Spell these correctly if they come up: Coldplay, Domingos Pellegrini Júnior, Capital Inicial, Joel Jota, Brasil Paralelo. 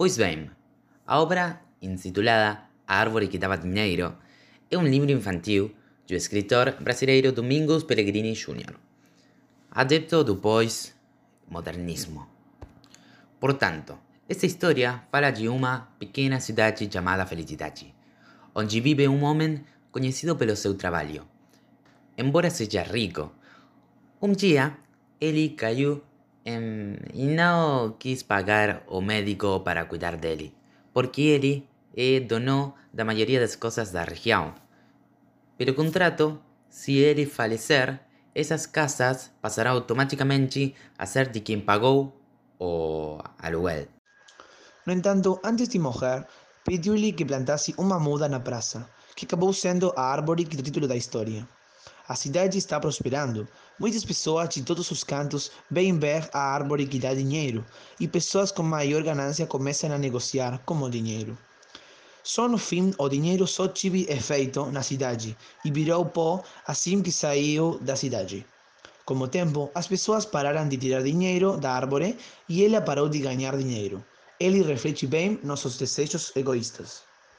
Pois bem, a obra, intitulada A Árvore que Dava Dinheiro, é um livro infantil do escritor brasileiro Domingos Pellegrini Júnior, adepto do pós-modernismo. Portanto, esta história fala de uma pequena cidade chamada Felicidade, onde vive um homem conhecido pelo seu trabalho. Embora seja rico, um dia ele caiu e não quis pagar o médico para cuidar dele, porque ele é dono da maioria das coisas da região. Pelo contrato, se ele falecer, essas casas passarão automaticamente a ser de quem pagou o aluguel. No entanto, antes de morrer, pediu-lhe que plantasse uma muda na praça, que acabou sendo a árvore do título da história. A cidade está prosperando. Muitas pessoas de todos os cantos vêm ver a árvore que dá dinheiro, e pessoas com maior ganância começam a negociar com o dinheiro. Só no fim, o dinheiro só tive efeito na cidade e virou pó assim que saiu da cidade. Com o tempo, as pessoas pararam de tirar dinheiro da árvore e ela parou de ganhar dinheiro. Ele reflete bem nossos desejos egoístas.